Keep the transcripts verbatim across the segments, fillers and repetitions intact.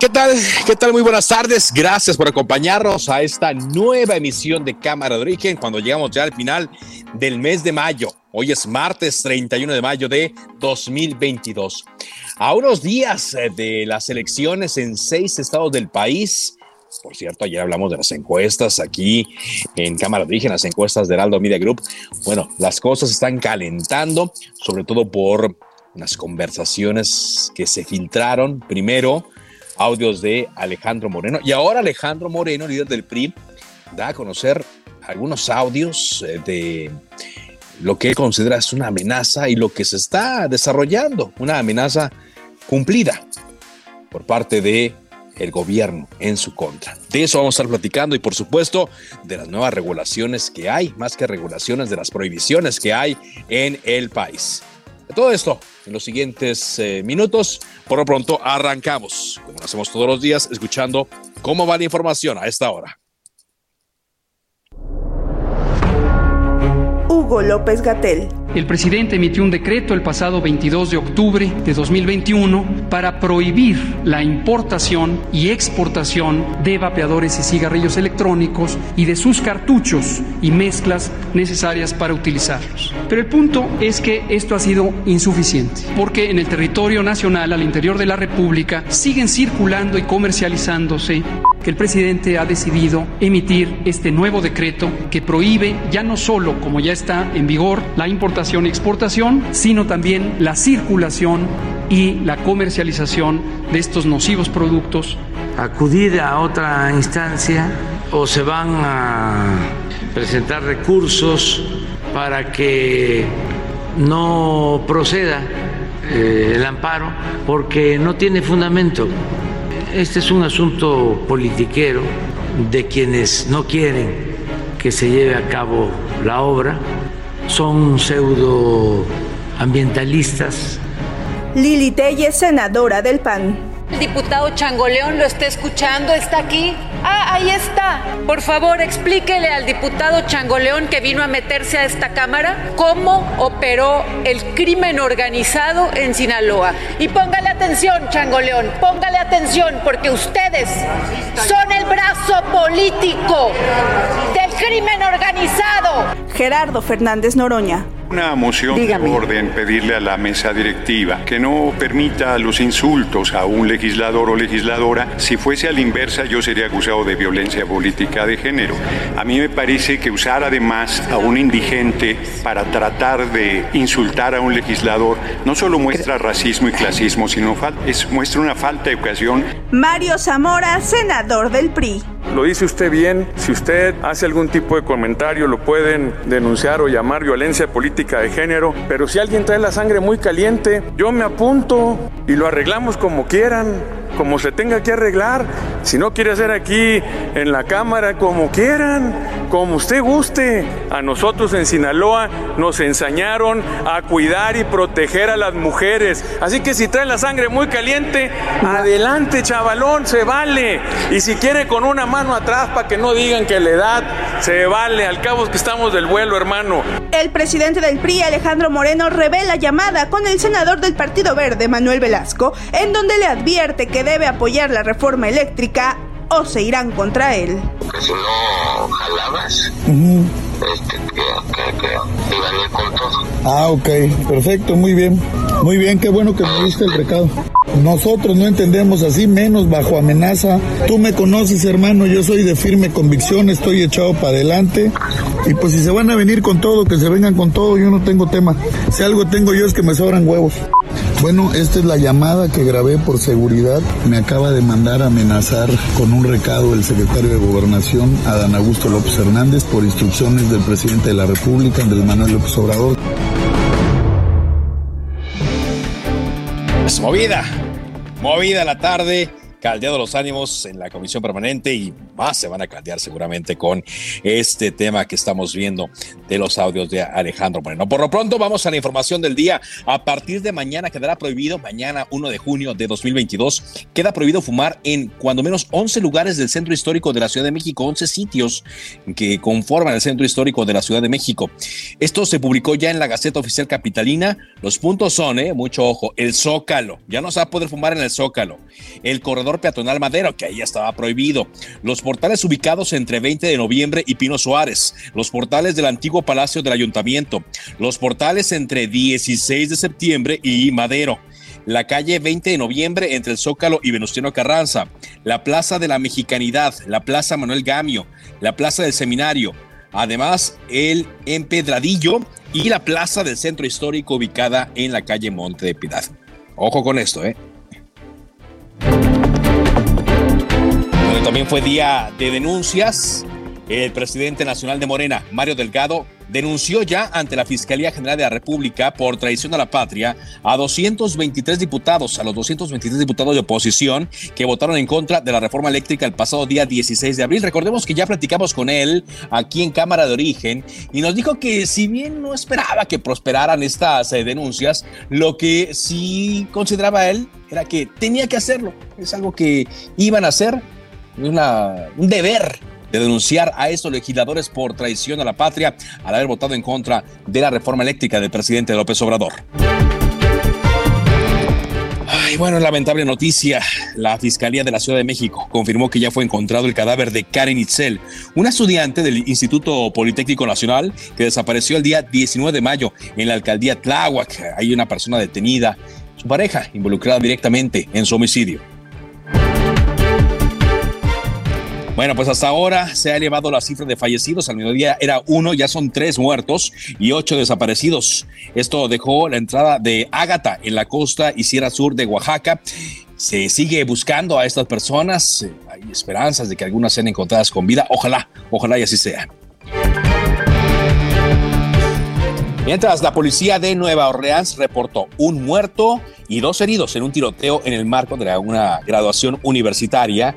¿Qué tal? ¿Qué tal? Muy buenas tardes. Gracias por acompañarnos a esta nueva emisión de Cámara de Origen cuando llegamos ya al final del mes de mayo. Hoy es martes treinta y uno de mayo de dos mil veintidós. A unos días de las elecciones en seis estados del país. Por cierto, ayer hablamos de las encuestas aquí en Cámara de Origen, las encuestas de Heraldo Media Group. Bueno, las cosas están calentando, sobre todo por las conversaciones que se filtraron primero. Audios de Alejandro Moreno. Y ahora Alejandro Moreno, líder del P R I, da a conocer algunos audios de lo que él considera es una amenaza y lo que se está desarrollando, una amenaza cumplida por parte de el gobierno en su contra. De eso vamos a estar platicando y, por supuesto, de las nuevas regulaciones que hay, más que regulaciones, de las prohibiciones que hay en el país. Todo esto en los siguientes eh, minutos. Por lo pronto arrancamos, como lo hacemos todos los días, escuchando cómo va la información a esta hora. Hugo López-Gatell. El presidente emitió un decreto el pasado veintidós de octubre de dos mil veintiuno para prohibir la importación y exportación de vapeadores y cigarrillos electrónicos y de sus cartuchos y mezclas necesarias para utilizarlos. Pero el punto es que esto ha sido insuficiente, porque en el territorio nacional, al interior de la República, siguen circulando y comercializándose. Que el presidente ha decidido emitir este nuevo decreto que prohíbe ya no solo, como ya está en vigor, la importación y exportación, sino también la circulación y la comercialización de estos nocivos productos. Acudir a otra instancia o se van a presentar recursos para que no proceda eh, el amparo porque no tiene fundamento. Este es un asunto politiquero de quienes no quieren que se lleve a cabo la obra. Son pseudoambientalistas. Lilly Téllez, senadora del P A N. El diputado Changoleón lo está escuchando, está aquí. Ah, ahí está. Por favor, explíquele al diputado Changoleón que vino a meterse a esta Cámara cómo operó el crimen organizado en Sinaloa. Y póngale atención, Changoleón, póngale atención, porque ustedes son el brazo político del crimen organizado. Gerardo Fernández Noroña. Una moción Dígame. de orden pedirle a la mesa directiva que no permita los insultos a un legislador o legisladora. Si fuese a la inversa, yo sería acusado de violencia política de género. A mí me parece que usar además a un indigente para tratar de insultar a un legislador no solo muestra racismo y clasismo, sino fal- es, muestra una falta de educación. Mario Zamora, senador del P R I. Lo dice usted bien, si usted hace algún tipo de comentario lo pueden denunciar o llamar violencia política de género, pero si alguien trae la sangre muy caliente, yo me apunto y lo arreglamos como quieran, como se tenga que arreglar, si no quiere hacer aquí en la Cámara, como quieran, como usted guste. A nosotros en Sinaloa nos ensañaron a cuidar y proteger a las mujeres, así que si trae la sangre muy caliente, adelante chavalón, se vale, y si quiere con una mano atrás para que no digan que la edad se vale, al cabo es que estamos del vuelo, hermano. El presidente del P R I, Alejandro Moreno, revela llamada con el senador del Partido Verde, Manuel Velasco, en donde le advierte que debe apoyar la reforma eléctrica o se irán contra él. Que si no jalabas, uh-huh. este, que, que, que llegaría con todo. Ah, ok, perfecto, muy bien, muy bien, qué bueno que me diste el recado. Nosotros no entendemos así, menos bajo amenaza. Tú me conoces, hermano, yo soy de firme convicción, estoy echado para adelante. Y pues si se van a venir con todo, que se vengan con todo, yo no tengo tema. Si algo tengo yo es que me sobran huevos. Bueno, esta es la llamada que grabé por seguridad. Me acaba de mandar amenazar con un recado el secretario de Gobernación, Adán Augusto López Hernández, por instrucciones del presidente de la República, Andrés Manuel López Obrador. Es movida, movida la tarde, caldeando los ánimos en la comisión permanente y más se van a caldear seguramente con este tema que estamos viendo de los audios de Alejandro Moreno. Por lo pronto vamos a la información del día. A partir de mañana quedará prohibido, mañana primero de junio de dos mil veintidós, queda prohibido fumar en cuando menos once lugares del Centro Histórico de la Ciudad de México, once sitios que conforman el Centro Histórico de la Ciudad de México. Esto se publicó ya en la Gaceta Oficial Capitalina. Los puntos son, eh, mucho ojo, el Zócalo, ya no se va a poder fumar en el Zócalo, el corredor peatonal Madero, que ahí ya estaba prohibido, los portales ubicados entre veinte de noviembre y Pino Suárez, los portales del antiguo Palacio del Ayuntamiento, los portales entre dieciséis de septiembre y Madero, la calle veinte de noviembre entre el Zócalo y Venustiano Carranza, la Plaza de la Mexicanidad, la Plaza Manuel Gamio, la Plaza del Seminario, además el Empedradillo y la Plaza del Centro Histórico ubicada en la calle Monte de Piedad. Ojo con esto, ¿eh? También fue día de denuncias. El presidente nacional de Morena, Mario Delgado, denunció ya ante la Fiscalía General de la República por traición a la patria a doscientos veintitrés diputados, a los doscientos veintitrés diputados de oposición que votaron en contra de la reforma eléctrica el pasado día dieciséis de abril. Recordemos que ya platicamos con él aquí en Cámara de Origen y nos dijo que si bien no esperaba que prosperaran estas eh, denuncias, lo que sí consideraba él era que tenía que hacerlo. Es algo que iban a hacer. Una, un deber de denunciar a estos legisladores por traición a la patria al haber votado en contra de la reforma eléctrica del presidente López Obrador. Ay, bueno, lamentable noticia. La Fiscalía de la Ciudad de México confirmó que ya fue encontrado el cadáver de Karen Itzel, una estudiante del Instituto Politécnico Nacional que desapareció el día diecinueve de mayo en la alcaldía Tláhuac. Hay una persona detenida, su pareja involucrada directamente en su homicidio. Bueno, pues hasta ahora se ha elevado la cifra de fallecidos. Al mediodía era uno, ya son tres muertos y ocho desaparecidos. Esto dejó la entrada de Ágata en la costa y Sierra Sur de Oaxaca. Se sigue buscando a estas personas. Hay esperanzas de que algunas sean encontradas con vida. Ojalá, ojalá y así sea. Mientras, la policía de Nueva Orleans reportó un muerto y dos heridos en un tiroteo en el marco de una graduación universitaria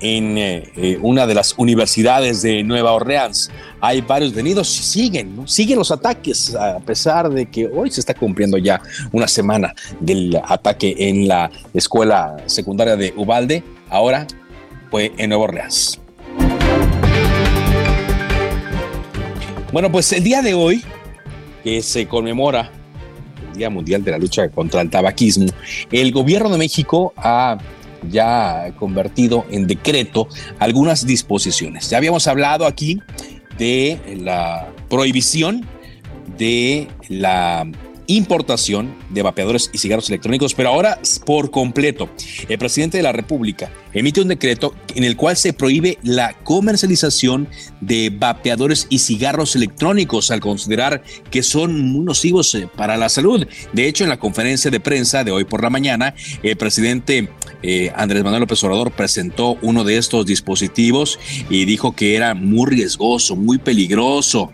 en eh, una de las universidades de Nueva Orleans. Hay varios venidos, siguen, ¿no? siguen los ataques, a pesar de que hoy se está cumpliendo ya una semana del ataque en la escuela secundaria de Uvalde. Ahora fue en Nueva Orleans. Bueno, pues el día de hoy, que se conmemora el Día Mundial de la Lucha contra el Tabaquismo, el gobierno de México ha ya convertido en decreto algunas disposiciones. Ya habíamos hablado aquí de la prohibición de la importación de vapeadores y cigarros electrónicos, pero ahora por completo. El presidente de la República emite un decreto en el cual se prohíbe la comercialización de vapeadores y cigarros electrónicos al considerar que son muy nocivos para la salud. De hecho, en la conferencia de prensa de hoy por la mañana, el presidente eh, Andrés Manuel López Obrador presentó uno de estos dispositivos y dijo que era muy riesgoso, muy peligroso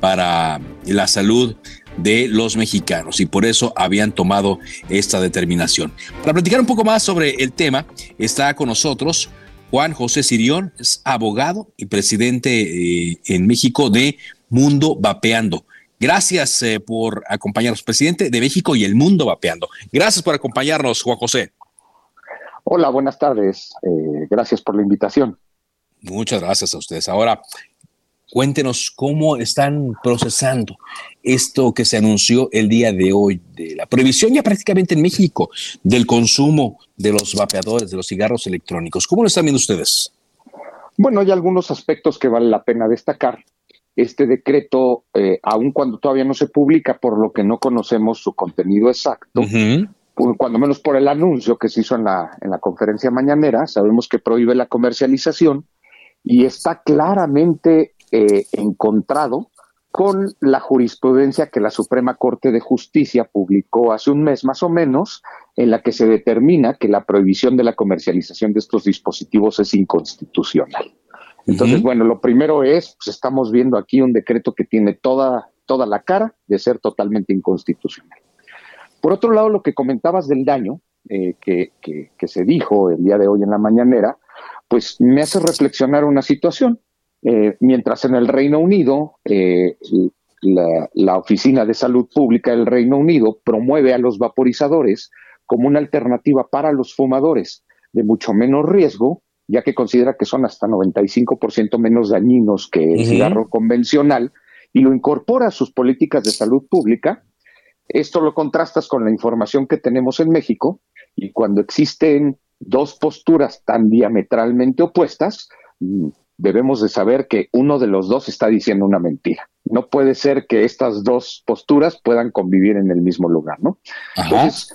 para la salud de los mexicanos y por eso habían tomado esta determinación. Para platicar un poco más sobre el tema está con nosotros Juan José Cirión, es abogado y presidente eh, en México de Mundo Vapeando. Gracias eh, por acompañarnos, presidente de México y el Mundo Vapeando. Gracias por acompañarnos, Juan José. Hola, buenas tardes. Eh, gracias por la invitación. Muchas gracias a ustedes. Ahora, cuéntenos cómo están procesando esto que se anunció el día de hoy, de la prohibición ya prácticamente en México del consumo de los vapeadores, de los cigarros electrónicos. ¿Cómo lo están viendo ustedes? Bueno, hay algunos aspectos que vale la pena destacar. este decreto, eh, aun cuando todavía no se publica, por lo que no conocemos su contenido exacto, uh-huh. cuando menos por el anuncio que se hizo en la, en la conferencia mañanera, sabemos que prohíbe la comercialización y está claramente eh, encontrado con la jurisprudencia que la Suprema Corte de Justicia publicó hace un mes más o menos, en la que se determina que la prohibición de la comercialización de estos dispositivos es inconstitucional. Entonces, uh-huh. bueno, lo primero es, pues estamos viendo aquí un decreto que tiene toda, toda la cara de ser totalmente inconstitucional. Por otro lado, lo que comentabas del daño eh, que, que, que se dijo el día de hoy en la mañanera, pues me hace reflexionar una situación. Eh, mientras en el Reino Unido, eh, la, la Oficina de Salud Pública del Reino Unido promueve a los vaporizadores como una alternativa para los fumadores de mucho menos riesgo, ya que considera que son hasta noventa y cinco por ciento menos dañinos que el uh-huh. cigarro convencional, y lo incorpora a sus políticas de salud pública. Esto lo contrastas con la información que tenemos en México, y cuando existen dos posturas tan diametralmente opuestas, debemos de saber que uno de los dos está diciendo una mentira. No puede ser que estas dos posturas puedan convivir en el mismo lugar, ¿no? Ajá. Entonces,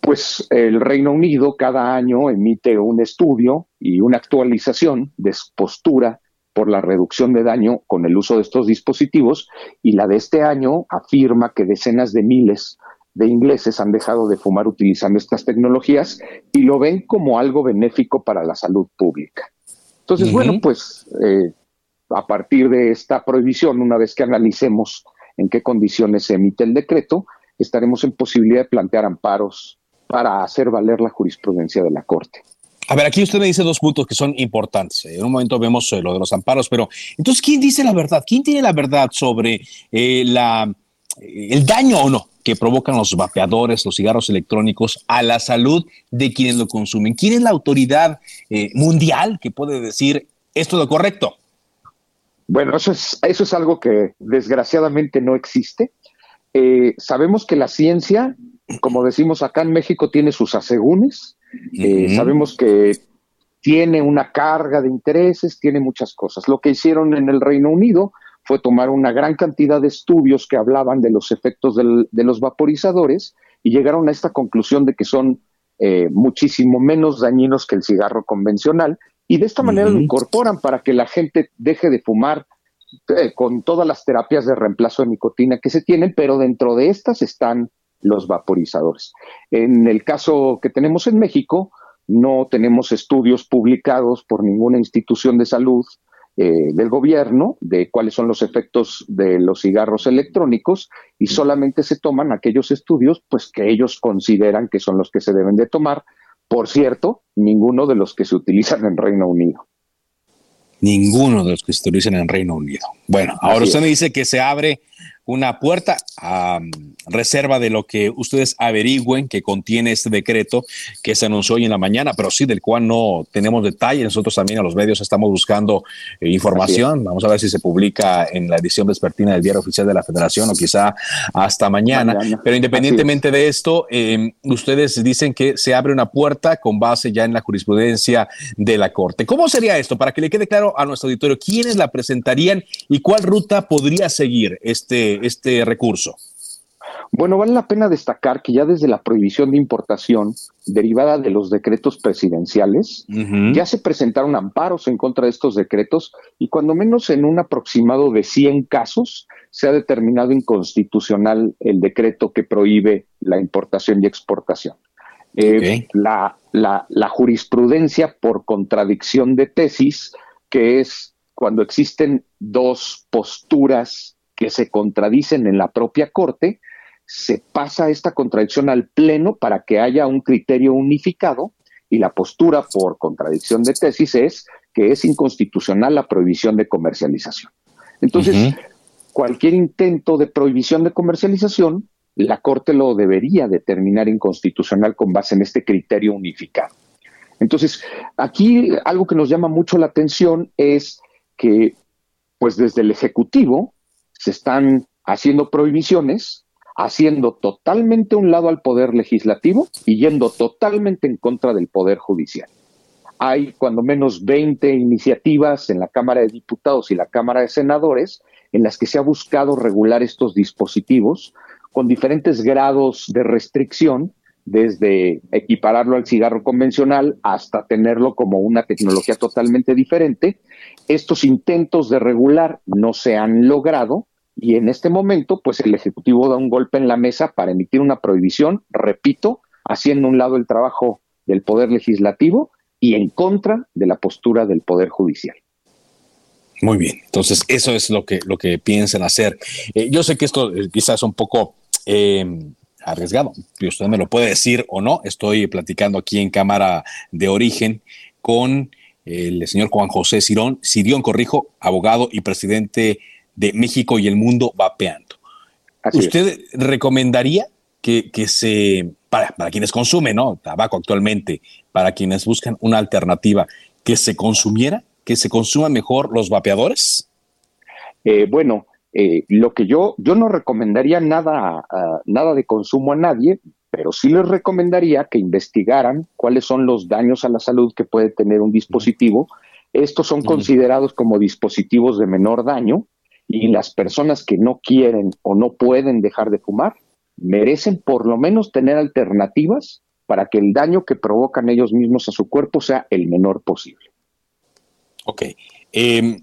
pues el Reino Unido cada año emite un estudio y una actualización de su postura por la reducción de daño con el uso de estos dispositivos, y la de este año afirma que decenas de miles de ingleses han dejado de fumar utilizando estas tecnologías y lo ven como algo benéfico para la salud pública. Entonces, uh-huh. bueno, pues eh, a partir de esta prohibición, una vez que analicemos en qué condiciones se emite el decreto, estaremos en posibilidad de plantear amparos para hacer valer la jurisprudencia de la Corte. A ver, aquí usted me dice dos puntos que son importantes. En un momento vemos eh, lo de los amparos, pero entonces, ¿quién dice la verdad? ¿Quién tiene la verdad sobre eh, la, el daño o no que provocan los vapeadores, los cigarros electrónicos a la salud de quienes lo consumen? ¿Quién es la autoridad eh, mundial que puede decir esto es lo correcto? Bueno, eso es, eso es algo que desgraciadamente no existe. Eh, sabemos que la ciencia, como decimos acá en México, tiene sus asegúnes. Eh, uh-huh. Sabemos que tiene una carga de intereses, tiene muchas cosas. Lo que hicieron en el Reino Unido fue tomar una gran cantidad de estudios que hablaban de los efectos del, de los vaporizadores y llegaron a esta conclusión de que son eh, muchísimo menos dañinos que el cigarro convencional, y de esta manera uh-huh. lo incorporan para que la gente deje de fumar eh, con todas las terapias de reemplazo de nicotina que se tienen, pero dentro de estas están los vaporizadores. En el caso que tenemos en México, no tenemos estudios publicados por ninguna institución de salud Eh, del gobierno de cuáles son los efectos de los cigarros electrónicos, y solamente se toman aquellos estudios pues que ellos consideran que son los que se deben de tomar. Por cierto, ninguno de los que se utilizan en Reino Unido. Ninguno de los que se utilizan en Reino Unido. Bueno, ahora usted me dice que se abre una puerta a reserva de lo que ustedes averigüen que contiene este decreto que se anunció hoy en la mañana, pero sí, del cual no tenemos detalle. Nosotros también a los medios estamos buscando eh, información. Vamos a ver si se publica en la edición vespertina del Diario Oficial de la Federación o quizá hasta mañana. mañana. Pero independientemente de esto, eh, ustedes dicen que se abre una puerta con base ya en la jurisprudencia de la Corte. ¿Cómo sería esto? Para que le quede claro a nuestro auditorio, ¿quiénes la presentarían y cuál ruta podría seguir este este recurso? Bueno, vale la pena destacar que ya desde la prohibición de importación derivada de los decretos presidenciales, uh-huh. ya se presentaron amparos en contra de estos decretos, y cuando menos en un aproximado de cien casos se ha determinado inconstitucional el decreto que prohíbe la importación y exportación. Eh, okay. la, la, la jurisprudencia por contradicción de tesis, que es cuando existen dos posturas que se contradicen en la propia Corte, se pasa esta contradicción al Pleno para que haya un criterio unificado, y la postura por contradicción de tesis es que es inconstitucional la prohibición de comercialización. Entonces, uh-huh. cualquier intento de prohibición de comercialización, la Corte lo debería determinar inconstitucional con base en este criterio unificado. Entonces, aquí algo que nos llama mucho la atención es que, pues desde el Ejecutivo, se están haciendo prohibiciones, haciendo totalmente un lado al Poder Legislativo y yendo totalmente en contra del Poder Judicial. Hay cuando menos veinte iniciativas en la Cámara de Diputados y la Cámara de Senadores en las que se ha buscado regular estos dispositivos con diferentes grados de restricción, desde equipararlo al cigarro convencional hasta tenerlo como una tecnología totalmente diferente. Estos intentos de regular no se han logrado y en este momento pues el Ejecutivo da un golpe en la mesa para emitir una prohibición, repito, haciendo a un lado el trabajo del Poder Legislativo y en contra de la postura del Poder Judicial. Muy bien, entonces eso es lo que, lo que piensan hacer. Eh, yo sé que esto eh, quizás un poco... Eh, arriesgado, y usted me lo puede decir o no. Estoy platicando aquí en Cámara de Origen con el señor Juan José Cirión, Cirión corrijo, abogado y presidente de México y el Mundo Vapeando. Así ¿Usted es. recomendaría que, que se, para, para quienes consumen, ¿no?, tabaco actualmente, para quienes buscan una alternativa, que se consumiera, que se consuman mejor los vapeadores? Eh, bueno, Eh, lo que yo, yo no recomendaría nada, uh, nada de consumo a nadie, pero sí les recomendaría que investigaran cuáles son los daños a la salud que puede tener un dispositivo. Estos son considerados como dispositivos de menor daño y las personas que no quieren o no pueden dejar de fumar merecen por lo menos tener alternativas para que el daño que provocan ellos mismos a su cuerpo sea el menor posible. Ok. Eh...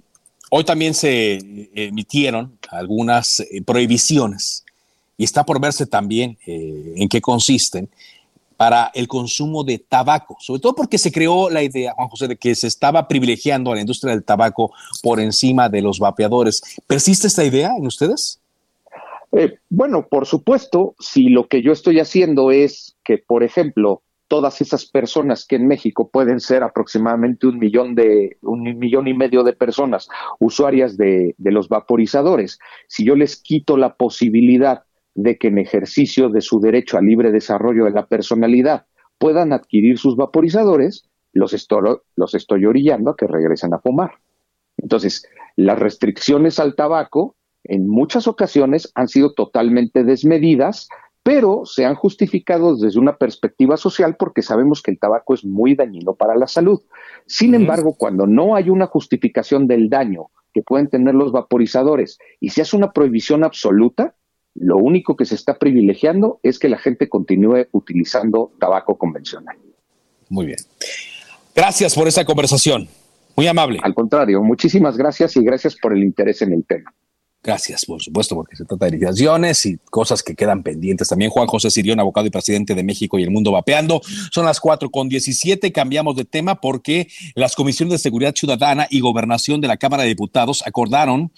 Hoy también se emitieron algunas eh, prohibiciones y está por verse también eh, en qué consisten para el consumo de tabaco, sobre todo porque se creó la idea, Juan José, de que se estaba privilegiando a la industria del tabaco por encima de los vapeadores. ¿Persiste esta idea en ustedes? Eh, bueno, por supuesto, si lo que yo estoy haciendo es que, por ejemplo, todas esas personas que en México pueden ser aproximadamente un millón de un millón y medio de personas usuarias de, de los vaporizadores, si yo les quito la posibilidad de que en ejercicio de su derecho al libre desarrollo de la personalidad puedan adquirir sus vaporizadores, los estoy, los estoy orillando a que regresen a fumar. Entonces, las restricciones al tabaco en muchas ocasiones han sido totalmente desmedidas, pero se han justificado desde una perspectiva social porque sabemos que el tabaco es muy dañino para la salud. Sin embargo, cuando no hay una justificación del daño que pueden tener los vaporizadores y se hace una prohibición absoluta, lo único que se está privilegiando es que la gente continúe utilizando tabaco convencional. Muy bien. Gracias por esta conversación. Muy amable. Al contrario, muchísimas gracias y gracias por el interés en el tema. Gracias, por supuesto, porque se trata de legislaciones y cosas que quedan pendientes. También Juan José Cirión, abogado y presidente de México y el Mundo Vapeando. Son las cuatro con diecisiete. Cambiamos de tema porque las comisiones de Seguridad Ciudadana y Gobernación de la Cámara de Diputados acordaron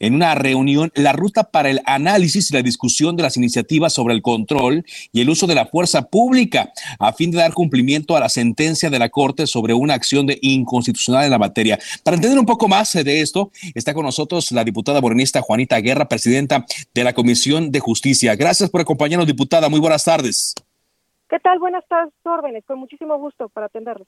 en una reunión la ruta para el análisis y la discusión de las iniciativas sobre el control y el uso de la fuerza pública a fin de dar cumplimiento a la sentencia de la Corte sobre una acción de inconstitucional en la materia. Para entender un poco más de esto, está con nosotros la diputada morenista Juanita Guerra, presidenta de la Comisión de Justicia. Gracias por acompañarnos, diputada. Muy buenas tardes. ¿Qué tal? Buenas tardes, órdenes. Con muchísimo gusto para atenderlos.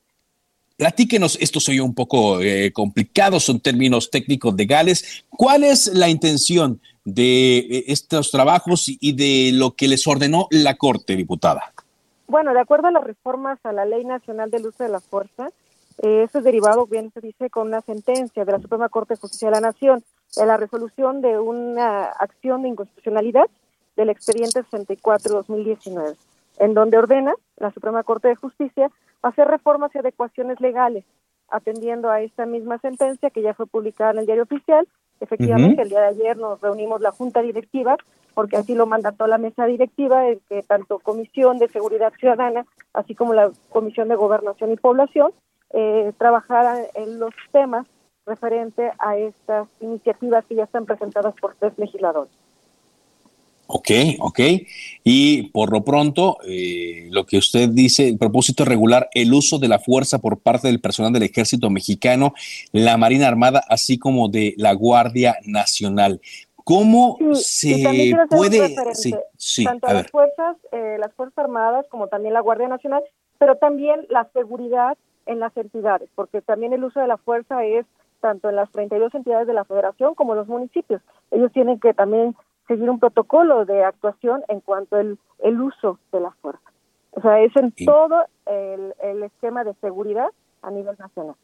Platíquenos, esto se oye un poco eh, complicado, son términos técnicos legales. ¿Cuál es la intención de estos trabajos y de lo que les ordenó la Corte, diputada? Bueno, de acuerdo a las reformas a la Ley Nacional del Uso de la Fuerza, eh, eso es derivado, bien se dice, con una sentencia de la Suprema Corte de Justicia de la Nación, en la resolución de una acción de inconstitucionalidad del expediente sesenta y cuatro guion dos mil diecinueve, en donde ordena la Suprema Corte de Justicia hacer reformas y adecuaciones legales, atendiendo a esta misma sentencia que ya fue publicada en el Diario Oficial. Efectivamente, uh-huh. El día de ayer nos reunimos la Junta Directiva, porque así lo mandató la Mesa Directiva, en que tanto Comisión de Seguridad Ciudadana, así como la Comisión de Gobernación y Población, eh, trabajaran en los temas referente a estas iniciativas que ya están presentadas por tres legisladores. Ok, ok. Y por lo pronto, eh, lo que usted dice, el propósito es regular el uso de la fuerza por parte del personal del Ejército Mexicano, la Marina Armada, así como de la Guardia Nacional. ¿Cómo sí, se puede...? Sí, sí, tanto a las ver. fuerzas, eh, las Fuerzas Armadas, como también la Guardia Nacional, pero también la seguridad en las entidades, porque también el uso de la fuerza es tanto en las treinta y dos entidades de la Federación como en los municipios. Ellos tienen que también seguir un protocolo de actuación en cuanto al el uso de la fuerza. O sea, es en sí. todo el, el esquema de seguridad a nivel nacional.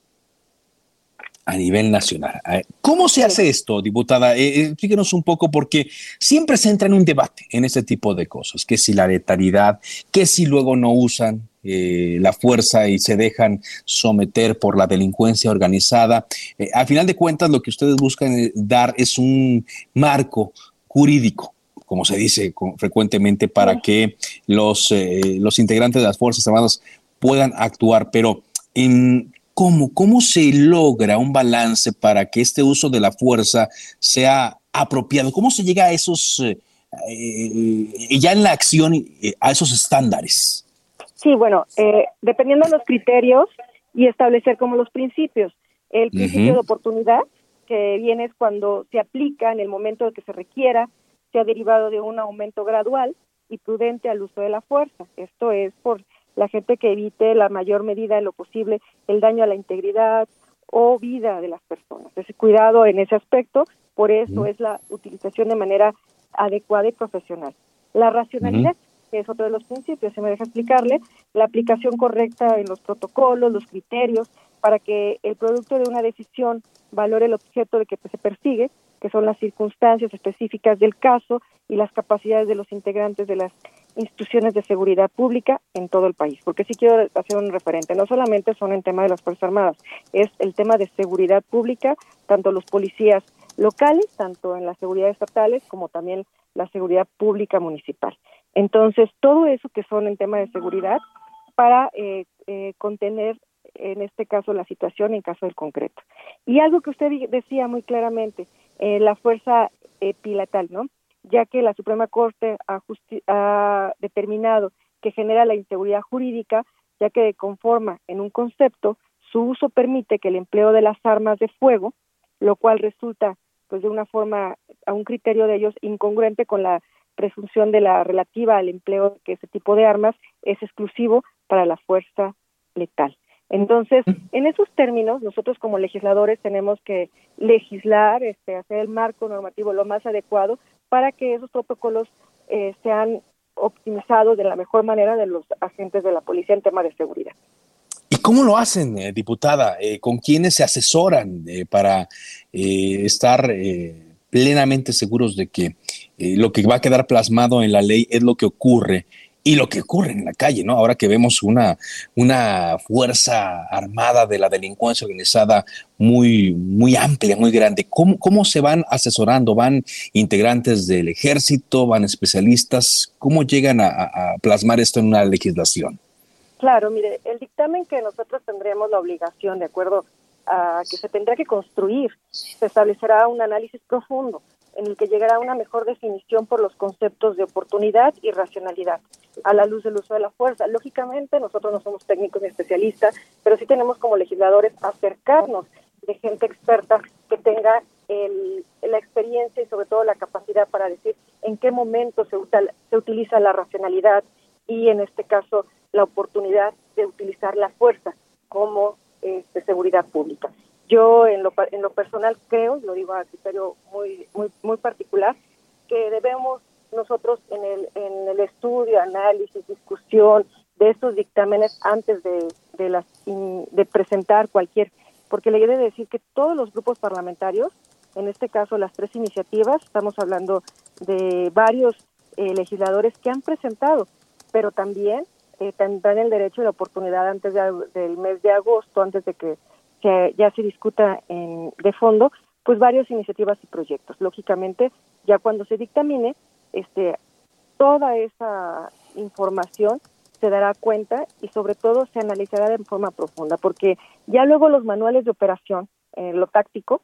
a nivel nacional. ¿Cómo se hace esto, diputada? Eh, explíquenos un poco, porque siempre se entra en un debate en este tipo de cosas, que si la letalidad, que si luego no usan eh, la fuerza y se dejan someter por la delincuencia organizada. Eh, al final de cuentas, lo que ustedes buscan dar es un marco jurídico, como se dice con, frecuentemente, para sí. que los, eh, los integrantes de las Fuerzas Armadas puedan actuar, pero en... ¿Cómo? ¿Cómo se logra un balance para que este uso de la fuerza sea apropiado? ¿Cómo se llega a esos, eh, eh, ya en la acción, eh, a esos estándares? Sí, bueno, eh, dependiendo de los criterios y establecer como los principios. El principio uh-huh. de oportunidad, que viene cuando se aplica en el momento de que se requiera, se ha derivado de un aumento gradual y prudente al uso de la fuerza. Esto es por... la gente que evite la mayor medida de lo posible el daño a la integridad o vida de las personas. Entonces, cuidado en ese aspecto, por eso uh-huh. es la utilización de manera adecuada y profesional. La racionalidad, uh-huh. que es otro de los principios, se me deja explicarle, la aplicación correcta en los protocolos, los criterios, para que el producto de una decisión valore el objeto de que se persigue, que son las circunstancias específicas del caso y las capacidades de los integrantes de las instituciones de seguridad pública en todo el país, porque sí quiero hacer un referente, no solamente son en tema de las Fuerzas Armadas, es el tema de seguridad pública, tanto los policías locales, tanto en las seguridades estatales, como también la seguridad pública municipal. Entonces, todo eso que son en tema de seguridad para eh, eh, contener, en este caso, la situación en caso del concreto. Y algo que usted decía muy claramente, eh, la fuerza eh, pilatal, ¿no? Ya que la Suprema Corte ha, justi- ha determinado que genera la inseguridad jurídica, ya que conforma en un concepto, su uso permite que el empleo de las armas de fuego, lo cual resulta pues de una forma, a un criterio de ellos, incongruente con la presunción de la relativa al empleo de que ese tipo de armas es exclusivo para la fuerza letal. Entonces, en esos términos, nosotros como legisladores tenemos que legislar, este, hacer el marco normativo lo más adecuado para que esos protocolos eh, sean optimizados de la mejor manera de los agentes de la policía en tema de seguridad. ¿Y cómo lo hacen, eh, diputada? Eh, ¿Con quiénes se asesoran eh, para eh, estar eh, plenamente seguros de que eh, lo que va a quedar plasmado en la ley es lo que ocurre? Y lo que ocurre en la calle, ¿no? Ahora que vemos una, una fuerza armada de la delincuencia organizada muy, muy amplia, muy grande. ¿Cómo, cómo se van asesorando? ¿Van integrantes del ejército? ¿Van especialistas? ¿Cómo llegan a, a, a plasmar esto en una legislación? Claro, mire, el dictamen que nosotros tendremos la obligación, de acuerdo a que se tendrá que construir, se establecerá un análisis profundo en el que llegará a una mejor definición por los conceptos de oportunidad y racionalidad a la luz del uso de la fuerza. Lógicamente, nosotros no somos técnicos ni especialistas, pero sí tenemos como legisladores acercarnos de gente experta que tenga el, la experiencia y sobre todo la capacidad para decir en qué momento se, se utiliza la racionalidad y en este caso la oportunidad de utilizar la fuerza como eh, de seguridad pública. Yo en lo, en lo personal creo, lo digo a criterio muy, muy, muy particular, que debemos nosotros en el en el estudio, análisis, discusión de estos dictámenes antes de de las de presentar cualquier, porque le he de decir que todos los grupos parlamentarios, en este caso las tres iniciativas, estamos hablando de varios eh, legisladores que han presentado, pero también eh, tendrán el derecho y la oportunidad antes de, del mes de agosto, antes de que se, ya se discuta en, de fondo, pues varias iniciativas y proyectos. Lógicamente, ya cuando se dictamine, Este, toda esa información se dará cuenta y sobre todo se analizará de forma profunda, porque ya luego los manuales de operación, eh, lo táctico,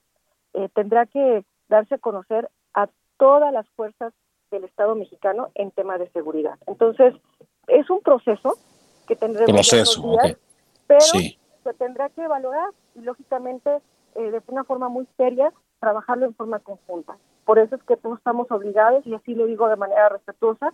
eh, tendrá que darse a conocer a todas las fuerzas del Estado mexicano en tema de seguridad. Entonces, es un proceso que tendremos proceso, días, okay. pero sí. se tendrá que valorar y lógicamente eh, de una forma muy seria trabajarlo en forma conjunta. Por eso es que todos estamos obligados, y así lo digo de manera respetuosa,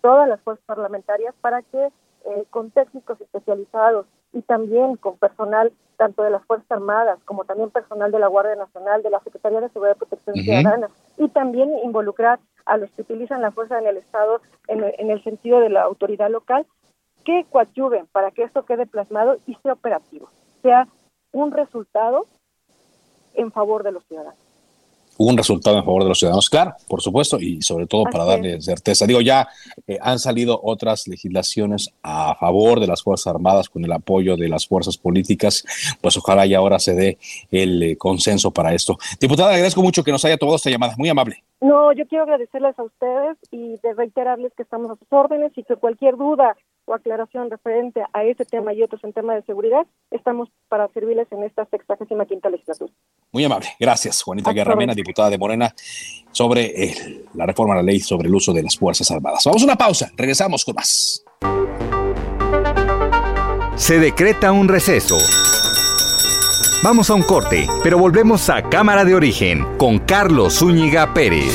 todas las fuerzas parlamentarias para que eh, con técnicos especializados y también con personal tanto de las Fuerzas Armadas como también personal de la Guardia Nacional, de la Secretaría de Seguridad y Protección uh-huh. Ciudadana, y también involucrar a los que utilizan la fuerza en el Estado en, en el sentido de la autoridad local, que coadyuven para que esto quede plasmado y sea operativo, sea un resultado en favor de los ciudadanos. Un resultado en favor de los ciudadanos, claro, por supuesto, y sobre todo para darle certeza. Digo, ya eh, han salido otras legislaciones a favor de las Fuerzas Armadas con el apoyo de las fuerzas políticas, pues ojalá y ahora se dé el eh, consenso para esto. Diputada, agradezco mucho que nos haya tomado esta llamada, muy amable. No, yo quiero agradecerles a ustedes y de reiterarles que estamos a sus órdenes y que cualquier duda o aclaración referente a este tema y otros en tema de seguridad, estamos para servirles en esta sexagésima quinta legislatura. Muy amable, gracias Juanita Guerra, diputada de Morena, sobre eh, la reforma a la ley sobre el uso de las Fuerzas Armadas. Vamos a una pausa, regresamos con más. Se decreta un receso. Vamos a un corte, pero volvemos a Cámara de Origen con Carlos Zúñiga Pérez.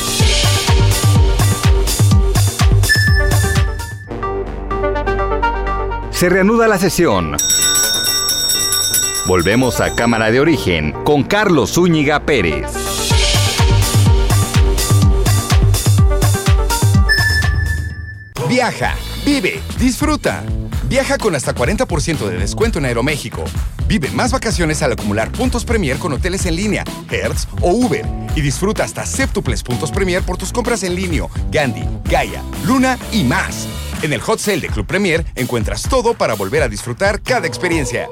Se reanuda la sesión. Volvemos a Cámara de Origen con Carlos Zúñiga Pérez. Viaja, vive, disfruta. Viaja con hasta cuarenta por ciento de descuento en Aeroméxico. Vive más vacaciones al acumular puntos Premier con hoteles en línea, Hertz o Uber. Y disfruta hasta séptuples puntos Premier por tus compras en línea, Gandhi, Gaia, Luna y más. En el Hot Sale de Club Premier encuentras todo para volver a disfrutar cada experiencia.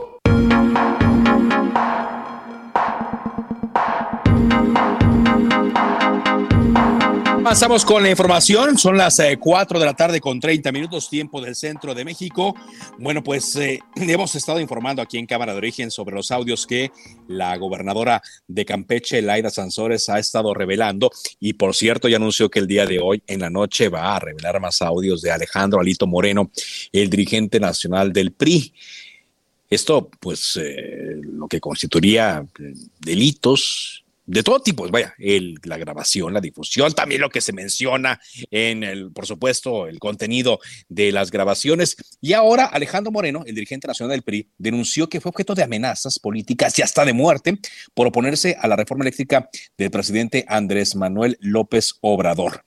Pasamos con la información, son las cuatro de la tarde con treinta minutos, tiempo del centro de México. Bueno, pues eh, hemos estado informando aquí en Cámara de Origen sobre los audios que la gobernadora de Campeche, Laida Sansores, ha estado revelando, y por cierto ya anunció que el día de hoy en la noche va a revelar más audios de Alejandro Alito Moreno, el dirigente nacional del P R I. Esto pues eh, lo que constituiría delitos de todo tipo, vaya, el, la grabación, la difusión, también lo que se menciona en el, por supuesto, el contenido de las grabaciones. Y ahora Alejandro Moreno, el dirigente nacional del P R I, denunció que fue objeto de amenazas políticas y hasta de muerte por oponerse a la reforma eléctrica del presidente Andrés Manuel López Obrador.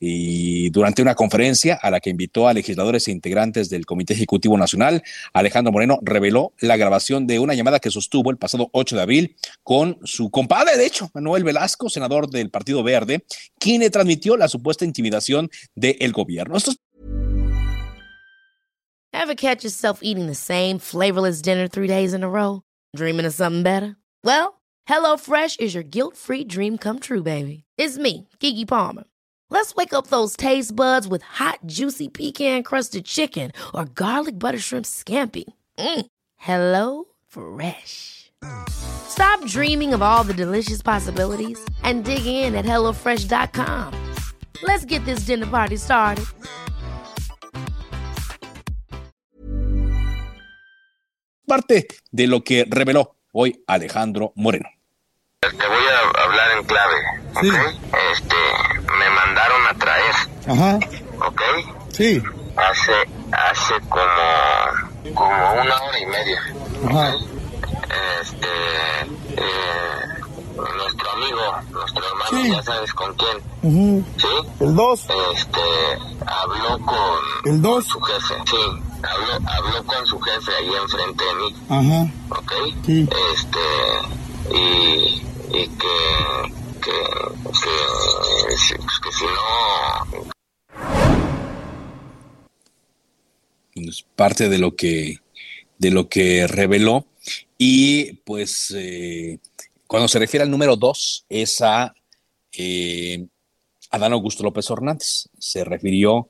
Y durante una conferencia a la que invitó a legisladores e integrantes del Comité Ejecutivo Nacional, Alejandro Moreno reveló la grabación de una llamada que sostuvo el pasado ocho de abril con su compadre, de hecho, Manuel Velasco, senador del Partido Verde, quien le transmitió la supuesta intimidación del gobierno. Esto es... Ever catch yourself eating the same flavorless dinner three days in a row? Dreaming of something better? Well, Hello Fresh is your guilt-free dream come true, baby. It's me, Kiki Palmer. Let's wake up those taste buds with hot, juicy pecan-crusted chicken or garlic butter shrimp scampi. Mm. Hello Fresh. Stop dreaming of all the delicious possibilities and dig in at hello fresh dot com. Let's get this dinner party started. Parte de lo que reveló hoy Alejandro Moreno. Te voy a hablar en clave, ¿ok? Sí. Este, me mandaron a traer. Ajá. ¿Ok? Sí. Hace, hace como, como una hora y media. Ajá. Este, eh, nuestro amigo, nuestro hermano, sí, ya sabes con quién. Uh-huh. ¿Sí? El dos. Este, habló con... ¿El dos? Con su jefe, sí. Habló, habló con su jefe ahí enfrente de mí. Ajá. ¿Ok? Sí. Este... Y, y que, que, que, que si no... Es parte de lo que, de lo que reveló. Y pues eh, cuando se refiere al número dos es a eh, Adán Augusto López Hernández. Se refirió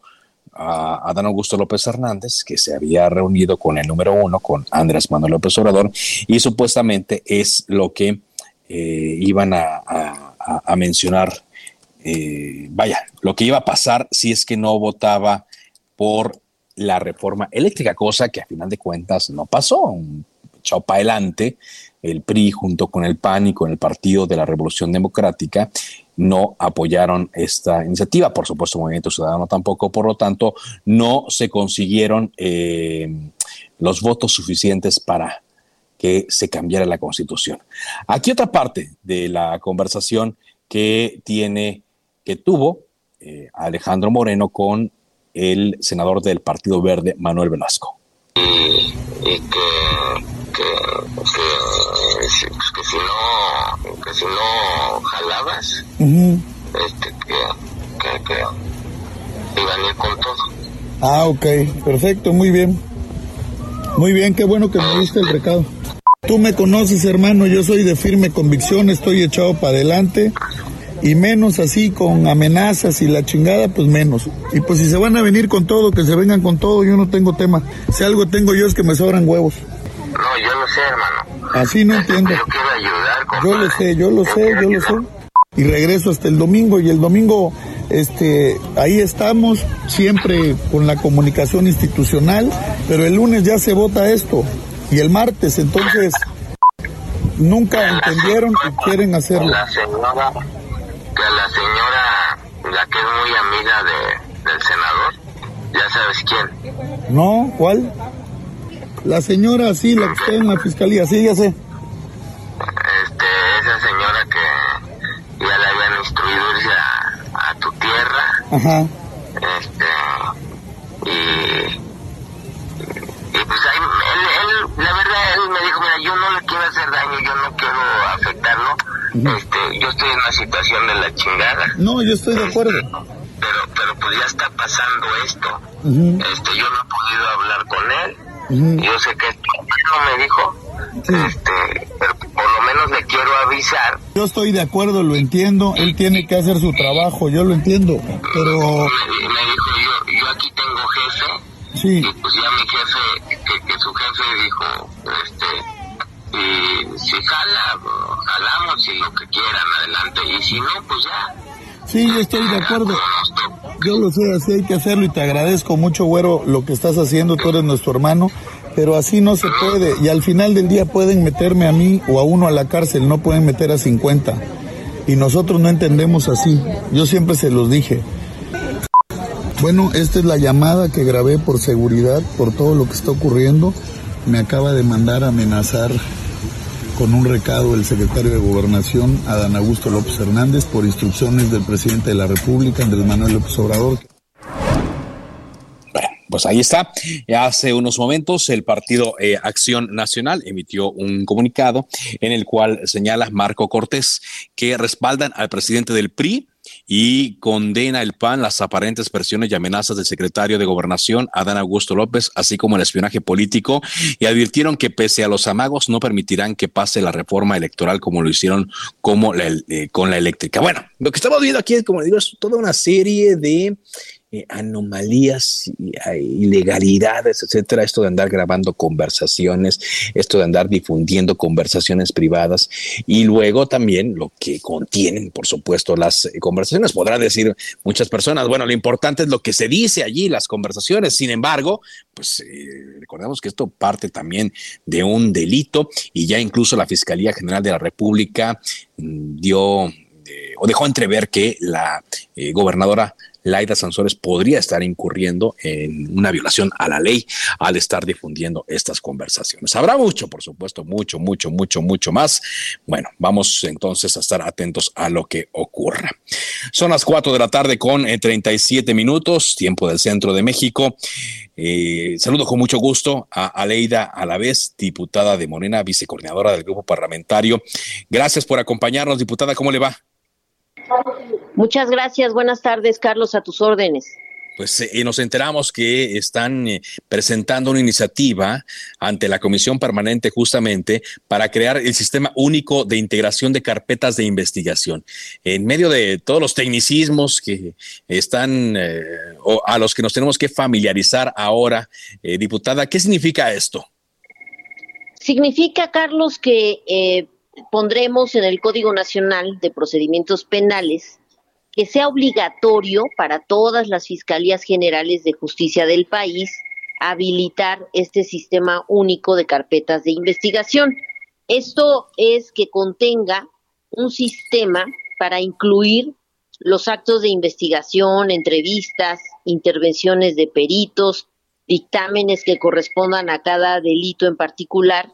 a Adán Augusto López Hernández, que se había reunido con el número uno, con Andrés Manuel López Obrador, y supuestamente es lo que eh, iban a, a, a mencionar, eh, vaya, lo que iba a pasar si es que no votaba por la reforma eléctrica, cosa que a final de cuentas no pasó. Echado para adelante, el P R I junto con el PAN y con el Partido de la Revolución Democrática no apoyaron esta iniciativa, por supuesto Movimiento Ciudadano tampoco, por lo tanto no se consiguieron eh, los votos suficientes para que se cambiara la Constitución. Aquí otra parte de la conversación que tiene, que tuvo eh, Alejandro Moreno con el senador del Partido Verde, Manuel Velasco. Y, y que, que, que, pues que si no, que si no jalabas, uh-huh. este, que, que, que iban a ir con todo. Ah, ok, perfecto, muy bien. Muy bien, qué bueno que me diste el recado. Tú me conoces, hermano, yo soy de firme convicción, estoy echado para adelante. Y menos así con amenazas y la chingada, pues menos. Y pues si se van a venir con todo, que se vengan con todo, yo no tengo tema. Si algo tengo yo es que me sobran huevos. No, yo lo sé, hermano. Así no entiendo. Yo quiero ayudar, compadre. Yo lo sé, yo lo sé, yo lo sé. Y regreso hasta el domingo, y el domingo, este, ahí estamos, siempre con la comunicación institucional, pero el lunes ya se vota esto, y el martes, entonces, nunca entendieron que quieren hacerlo. La señora, que a la señora, la que es muy amiga de, del senador, ya sabes quién. No, ¿cuál? La señora, sí, la que está en la fiscalía, sí, ya sé. Este, esa señora que ya la habían instruido irse a, a tu tierra. Ajá. Este, y, y pues ahí, él, él, la verdad, él me dijo, mira, yo no le quiero hacer daño, yo no quiero afectarlo. Uh-huh. Este, yo estoy en una situación de la chingada. No, yo estoy de acuerdo. Este, pero, pero pues ya está pasando esto. Uh-huh. Este, yo no he podido hablar con él. Uh-huh. Yo sé que no me dijo, sí. este, pero por lo menos le quiero avisar. Yo estoy de acuerdo, lo entiendo, él tiene que hacer su trabajo, yo lo entiendo, pero... Me, me dijo, yo, yo aquí tengo jefe, sí. Y pues ya mi jefe, que, que su jefe dijo, este, y si jala, jalamos y lo que quieran, adelante, y si no, pues ya. Sí, yo estoy de acuerdo. Yo lo sé, así hay que hacerlo y te agradezco mucho, güero, lo que estás haciendo, tú eres nuestro hermano, pero así no se puede, y al final del día pueden meterme a mí o a uno a la cárcel, no pueden meter a cincuenta, y nosotros no entendemos así, yo siempre se los dije. Bueno, esta es la llamada que grabé por seguridad, por todo lo que está ocurriendo, me acaba de mandar a amenazar con un recado el secretario de Gobernación, Adán Augusto López Hernández, por instrucciones del presidente de la República, Andrés Manuel López Obrador. Bueno, pues ahí está. Hace unos momentos el partido eh, Acción Nacional emitió un comunicado en el cual señala Marco Cortés que respaldan al presidente del P R I y condena el P A N las aparentes presiones y amenazas del secretario de Gobernación, Adán Augusto López, así como el espionaje político, y advirtieron que pese a los amagos no permitirán que pase la reforma electoral como lo hicieron como la, eh, con la eléctrica. Bueno, lo que estamos viendo aquí, como digo, es toda una serie de eh, anomalías, ilegalidades, etcétera. Esto de andar grabando conversaciones, esto de andar difundiendo conversaciones privadas, y luego también lo que contienen, por supuesto, las conversaciones. Podrán decir muchas personas, bueno, lo importante es lo que se dice allí, las conversaciones. Sin embargo, pues eh, recordemos que esto parte también de un delito, y ya incluso la Fiscalía General de la República dio eh, o dejó entrever que la eh, gobernadora Laida Sansores podría estar incurriendo en una violación a la ley al estar difundiendo estas conversaciones. Habrá mucho, por supuesto, mucho, mucho, mucho, mucho más. Bueno, vamos entonces a estar atentos a lo que ocurra. Son las cuatro de la tarde con treinta y siete minutos, tiempo del centro de México. Eh, saludo con mucho gusto a Aleida Alavés, diputada de Morena, vicecoordinadora del grupo parlamentario. Gracias por acompañarnos, diputada. ¿Cómo le va? Muchas gracias, buenas tardes, Carlos, a tus órdenes. Pues eh, nos enteramos que están eh, presentando una iniciativa ante la Comisión Permanente justamente para crear el Sistema Único de Integración de Carpetas de Investigación. En medio de todos los tecnicismos que están, eh, o a los que nos tenemos que familiarizar ahora, eh, diputada, ¿qué significa esto? Significa, Carlos, que... Eh, pondremos en el Código Nacional de Procedimientos Penales que sea obligatorio para todas las Fiscalías Generales de Justicia del país habilitar este sistema único de carpetas de investigación. Esto es que contenga un sistema para incluir los actos de investigación, entrevistas, intervenciones de peritos, dictámenes que correspondan a cada delito en particular,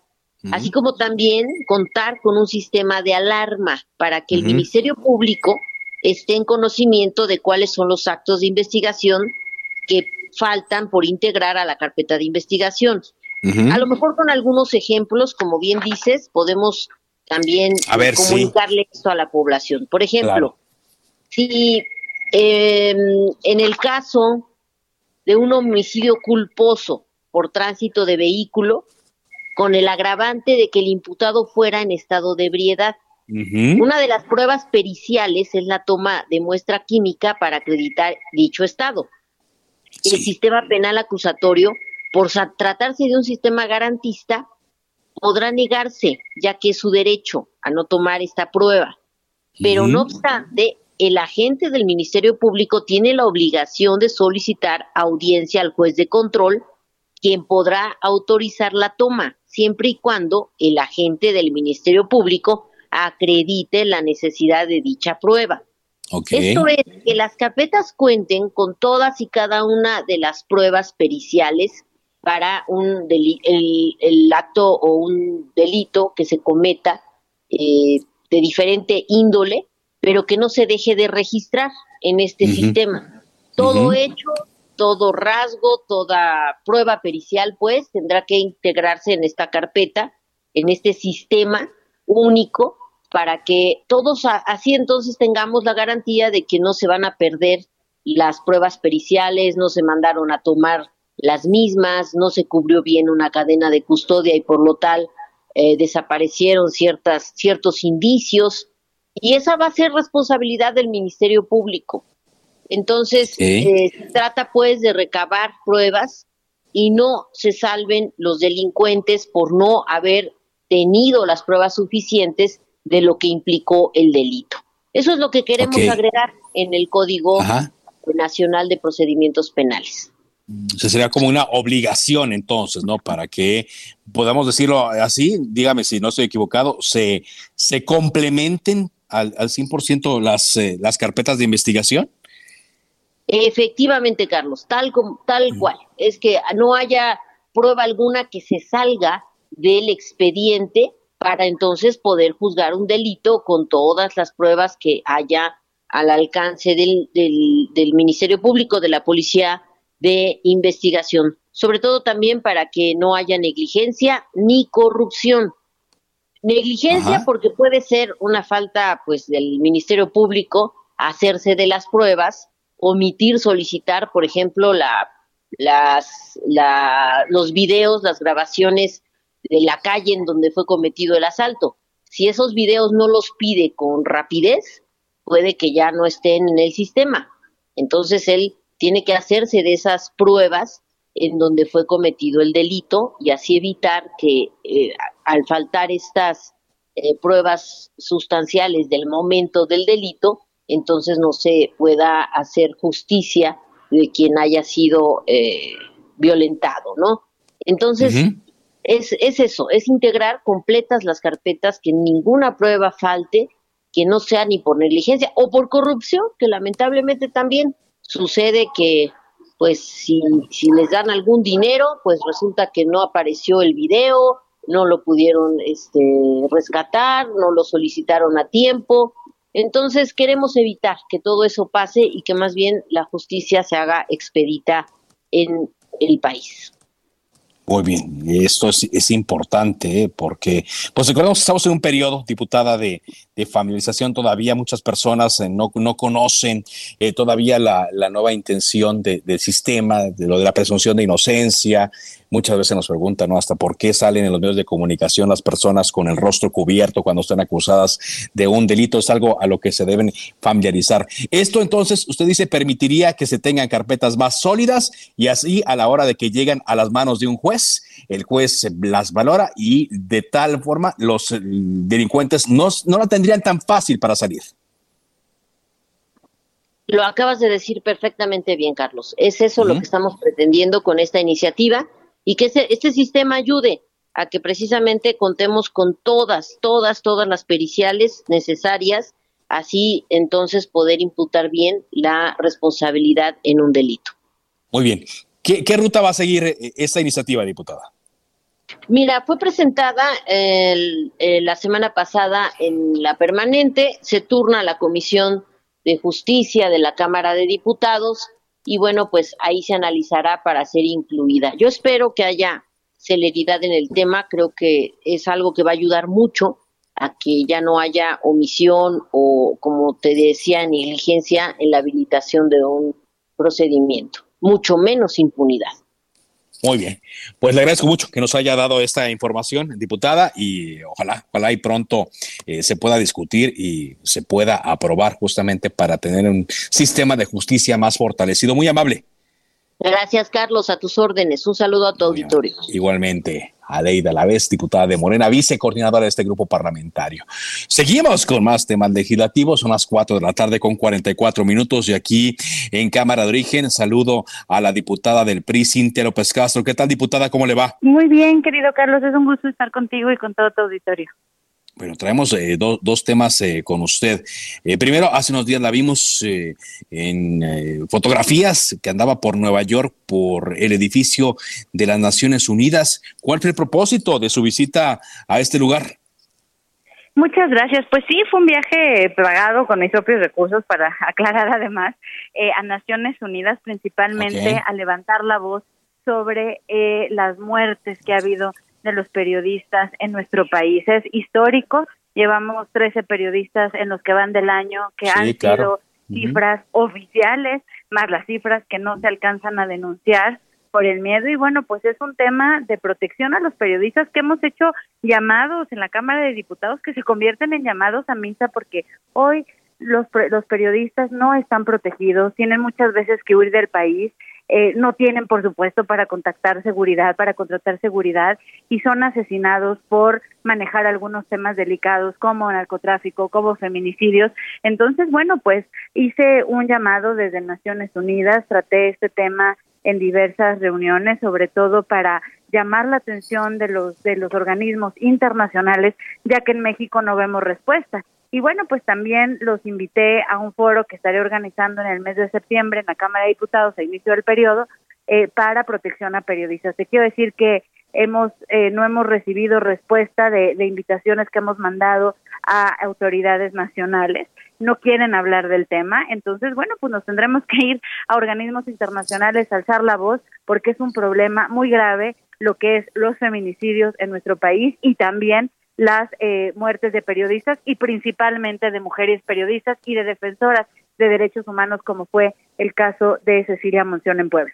así como también contar con un sistema de alarma para que el uh-huh. Ministerio Público esté en conocimiento de cuáles son los actos de investigación que faltan por integrar a la carpeta de investigación. Uh-huh. A lo mejor con algunos ejemplos, como bien dices, podemos también a ver, comunicarle sí. esto a la población. Por ejemplo, claro. si eh, en el caso de un homicidio culposo por tránsito de vehículo, con el agravante de que el imputado fuera en estado de ebriedad. Uh-huh. Una de las pruebas periciales es la toma de muestra química para acreditar dicho estado. Sí. El sistema penal acusatorio, por tratarse de un sistema garantista, podrá negarse, ya que es su derecho a no tomar esta prueba. Pero uh-huh. no obstante, el agente del Ministerio Público tiene la obligación de solicitar audiencia al juez de control, quien podrá autorizar la toma, siempre y cuando el agente del Ministerio Público acredite la necesidad de dicha prueba. Okay. Esto es que las carpetas cuenten con todas y cada una de las pruebas periciales para un deli- el, el acto o un delito que se cometa eh, de diferente índole, pero que no se deje de registrar en este uh-huh. sistema. Todo uh-huh. hecho, todo rasgo, toda prueba pericial, pues, tendrá que integrarse en esta carpeta, en este sistema único, para que todos así entonces tengamos la garantía de que no se van a perder las pruebas periciales, no se mandaron a tomar las mismas, no se cubrió bien una cadena de custodia y por lo tal eh, desaparecieron ciertas ciertos indicios, y esa va a ser responsabilidad del Ministerio Público. Entonces ¿Eh? Eh, se trata pues de recabar pruebas y no se salven los delincuentes por no haber tenido las pruebas suficientes de lo que implicó el delito. Eso es lo que queremos okay. agregar en el Código Ajá. Nacional de Procedimientos Penales. O sea, sería como una obligación entonces, ¿no? Para que, podamos decirlo así, dígame si no estoy equivocado, se, se complementen al, al cien por ciento las, eh, las carpetas de investigación. Efectivamente, Carlos, tal, como, tal cual. Es que no haya prueba alguna que se salga del expediente para entonces poder juzgar un delito con todas las pruebas que haya al alcance del, del, del Ministerio Público, de la Policía de Investigación. Sobre todo también para que no haya negligencia ni corrupción. Negligencia Ajá. porque puede ser una falta pues del Ministerio Público hacerse de las pruebas, omitir solicitar, por ejemplo, la, las, la, los videos, las grabaciones de la calle en donde fue cometido el asalto. Si esos videos no los pide con rapidez, puede que ya no estén en el sistema. Entonces él tiene que hacerse de esas pruebas en donde fue cometido el delito y así evitar que eh, al faltar estas eh, pruebas sustanciales del momento del delito, entonces no se pueda hacer justicia de quien haya sido eh, violentado, ¿no? Entonces... Uh-huh. Es, es eso, es integrar completas las carpetas, que ninguna prueba falte, que no sea ni por negligencia o por corrupción, que lamentablemente también sucede que, pues, si, si les dan algún dinero, pues resulta que no apareció el video, no lo pudieron este, rescatar, no lo solicitaron a tiempo. Entonces queremos evitar que todo eso pase y que más bien la justicia se haga expedita en el país. Muy bien, esto es, es importante, ¿eh? Porque, pues recordemos que estamos en un periodo, diputada, de, de familiarización. Todavía muchas personas eh, no, no conocen eh, todavía la, la nueva intención de, del sistema, de lo de la presunción de inocencia. Muchas veces nos preguntan, ¿no?, hasta por qué salen en los medios de comunicación las personas con el rostro cubierto cuando están acusadas de un delito. Es algo a lo que se deben familiarizar. Esto entonces, usted dice, permitiría que se tengan carpetas más sólidas y así a la hora de que llegan a las manos de un juez, el juez las valora y de tal forma los delincuentes no, no la tendrían tan fácil para salir. Lo acabas de decir perfectamente bien, Carlos. Es eso uh-huh. lo que estamos pretendiendo con esta iniciativa, y que este, este sistema ayude a que precisamente contemos con todas, todas, todas las periciales necesarias, así entonces poder imputar bien la responsabilidad en un delito. Muy bien. ¿Qué, ¿Qué ruta va a seguir esta iniciativa, diputada? Mira, fue presentada el, el, la semana pasada en la permanente, se turna a la Comisión de Justicia de la Cámara de Diputados y bueno, pues ahí se analizará para ser incluida. Yo espero que haya celeridad en el tema, creo que es algo que va a ayudar mucho a que ya no haya omisión o, como te decía, negligencia en la habilitación de un procedimiento, mucho menos impunidad. Muy bien, pues le agradezco mucho que nos haya dado esta información, diputada, y ojalá, ojalá y pronto eh, se pueda discutir y se pueda aprobar justamente para tener un sistema de justicia más fortalecido. Muy amable. Gracias, Carlos, a tus órdenes. Un saludo a tu Muy auditorio. Amable. Igualmente, Aleida Alavés, diputada de Morena, vicecoordinadora de este grupo parlamentario. Seguimos con más temas legislativos, son las cuatro de la tarde con cuarenta y cuatro minutos y aquí en Cámara de Origen saludo a la diputada del P R I, Cintia López Castro. ¿Qué tal, diputada? ¿Cómo le va? Muy bien, querido Carlos, es un gusto estar contigo y con todo tu auditorio. Bueno, traemos eh, do, dos temas eh, con usted. Eh, primero, hace unos días la vimos eh, en eh, fotografías que andaba por Nueva York, por el edificio de las Naciones Unidas. ¿Cuál fue el propósito de su visita a este lugar? Muchas gracias. Pues sí, fue un viaje plagado con mis propios recursos, para aclarar además, eh, a Naciones Unidas, principalmente okay. a levantar la voz sobre eh, las muertes que ha habido de los periodistas en nuestro país. Es histórico, llevamos trece periodistas en los que van del año, que sí, han claro. sido cifras uh-huh. oficiales, más las cifras que no se alcanzan a denunciar por el miedo, y bueno, pues es un tema de protección a los periodistas, que hemos hecho llamados en la Cámara de Diputados que se convierten en llamados a misa, porque hoy los, los periodistas no están protegidos, tienen muchas veces que huir del país. Eh, no tienen, por supuesto, para contactar seguridad, para contratar seguridad, y son asesinados por manejar algunos temas delicados como narcotráfico, como feminicidios. Entonces, bueno, pues hice un llamado desde Naciones Unidas, traté este tema en diversas reuniones, sobre todo para llamar la atención de los de los organismos internacionales, ya que en México no vemos respuesta. Y bueno, pues también los invité a un foro que estaré organizando en el mes de septiembre en la Cámara de Diputados a inicio del periodo eh, para protección a periodistas. Te quiero decir que hemos eh, no hemos recibido respuesta de, de invitaciones que hemos mandado a autoridades nacionales. No quieren hablar del tema, entonces, bueno, pues nos tendremos que ir a organismos internacionales, alzar la voz, porque es un problema muy grave lo que es los feminicidios en nuestro país y también las eh, muertes de periodistas, y principalmente de mujeres periodistas y de defensoras de derechos humanos, como fue el caso de Cecilia Monción en Puebla.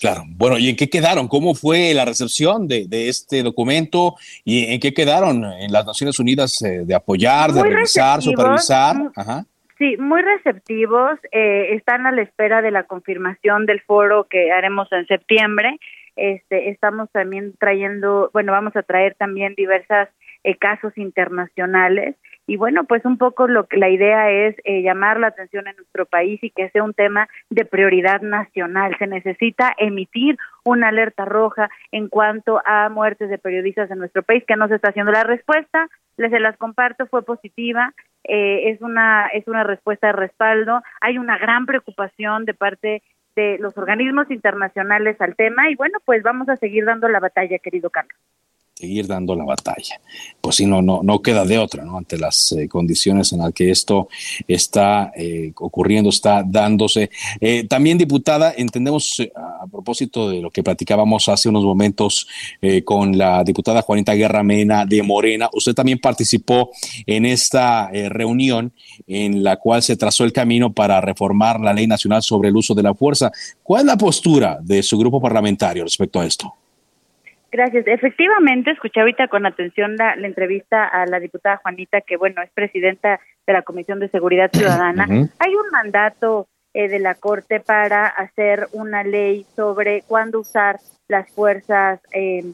Claro. Bueno, ¿y en qué quedaron? ¿Cómo fue la recepción de, de este documento? ¿Y en qué quedaron en las Naciones Unidas eh, de apoyar, de muy revisar, supervisar? Ajá. Sí, muy receptivos. Eh, están a la espera de la confirmación del foro que haremos en septiembre. Este, estamos también trayendo, bueno, vamos a traer también diversas Eh, casos internacionales, y bueno, pues un poco lo que la idea es eh, llamar la atención en nuestro país y que sea un tema de prioridad nacional. Se necesita emitir una alerta roja en cuanto a muertes de periodistas en nuestro país, que no se está haciendo. La respuesta, les se las comparto, fue positiva. Eh, es una es una respuesta de respaldo. Hay una gran preocupación de parte de los organismos internacionales al tema, y bueno, pues vamos a seguir dando la batalla, querido Carlos. seguir dando la batalla. Pues si no, no, no queda de otra, ¿no? Ante las eh, condiciones en las que esto está eh, ocurriendo, está dándose. Eh, también, diputada, entendemos, eh, a propósito de lo que platicábamos hace unos momentos eh, con la diputada Juanita Guerra Mena de Morena, usted también participó en esta eh, reunión en la cual se trazó el camino para reformar la Ley Nacional sobre el Uso de la Fuerza. ¿Cuál es la postura de su grupo parlamentario respecto a esto? Gracias. Efectivamente, escuché ahorita con atención la, la entrevista a la diputada Juanita, que bueno, es presidenta de la Comisión de Seguridad Ciudadana. Uh-huh. Hay un mandato eh, de la Corte para hacer una ley sobre cuándo usar las fuerzas, eh,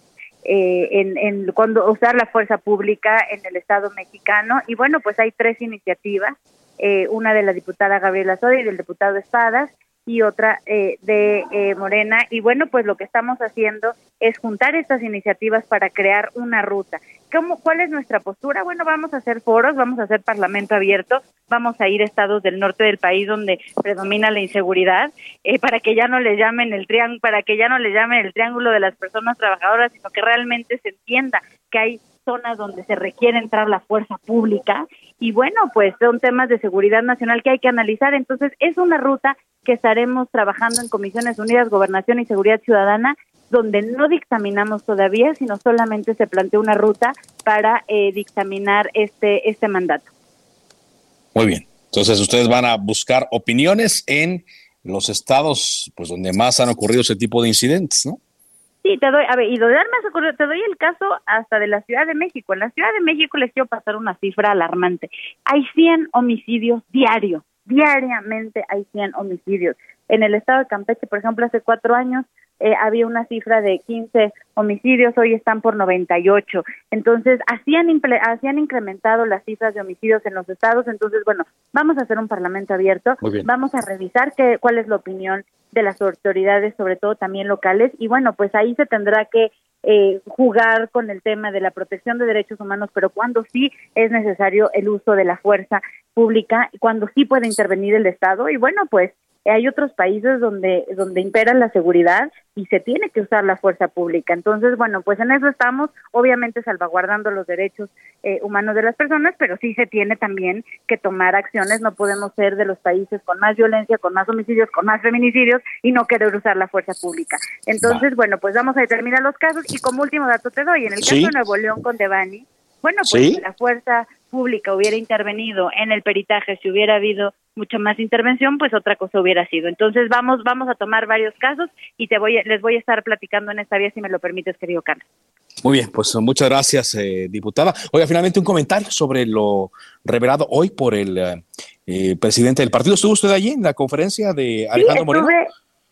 eh, en, en cuándo usar la fuerza pública en el Estado mexicano. Y bueno, pues hay tres iniciativas, eh, una de la diputada Gabriela Soria y del diputado Espadas, y otra eh, de eh, Morena, y bueno, pues lo que estamos haciendo es juntar estas iniciativas para crear una ruta. ¿Cómo, ¿Cuál es nuestra postura? Bueno, vamos a hacer foros, vamos a hacer parlamento abierto, vamos a ir a estados del norte del país donde predomina la inseguridad, eh, para que ya no le llamen el triángulo, para que ya no le llamen el triángulo de las personas trabajadoras, sino que realmente se entienda que hay zonas donde se requiere entrar la fuerza pública, y bueno, pues son temas de seguridad nacional que hay que analizar. Entonces es una ruta que estaremos trabajando en Comisiones Unidas, Gobernación y Seguridad Ciudadana, donde no dictaminamos todavía, sino solamente se planteó una ruta para eh, dictaminar este, este mandato. Muy bien. Entonces ustedes van a buscar opiniones en los estados, pues, donde más han ocurrido ese tipo de incidentes, ¿no? Sí, te doy, a ver, y donde más ocurrió, te doy el caso hasta de la Ciudad de México. En la Ciudad de México les quiero pasar una cifra alarmante. Hay cien homicidios diarios, diariamente hay cien homicidios. En el estado de Campeche, por ejemplo, hace cuatro años eh, había una cifra de quince homicidios, hoy están por noventa y ocho. Entonces, así han, impl- así han incrementado las cifras de homicidios en los estados. Entonces, bueno, vamos a hacer un parlamento abierto, vamos a revisar qué, cuál es la opinión de las autoridades, sobre todo también locales, y bueno, pues ahí se tendrá que eh, jugar con el tema de la protección de derechos humanos, pero cuando sí es necesario el uso de la fuerza pública, cuando sí puede intervenir el Estado, y bueno, pues hay otros países donde donde impera la seguridad y se tiene que usar la fuerza pública. Entonces, bueno, pues en eso estamos, obviamente salvaguardando los derechos eh, humanos de las personas, pero sí se tiene también que tomar acciones. No podemos ser de los países con más violencia, con más homicidios, con más feminicidios y no querer usar la fuerza pública. Entonces, Va. bueno, pues vamos a determinar los casos y como último dato te doy, en el caso ¿Sí? de Nuevo León con Devani, bueno, pues ¿Sí? la fuerza pública hubiera intervenido en el peritaje, si hubiera habido mucha más intervención, pues otra cosa hubiera sido. Entonces vamos vamos a tomar varios casos y te voy les voy a estar platicando en esta vía, si me lo permites, querido Carlos. Muy bien, pues muchas gracias, eh, diputada. Oiga, finalmente un comentario sobre lo revelado hoy por el eh, presidente del partido. ¿Estuvo usted allí en la conferencia de Alejandro Moreno? Sí,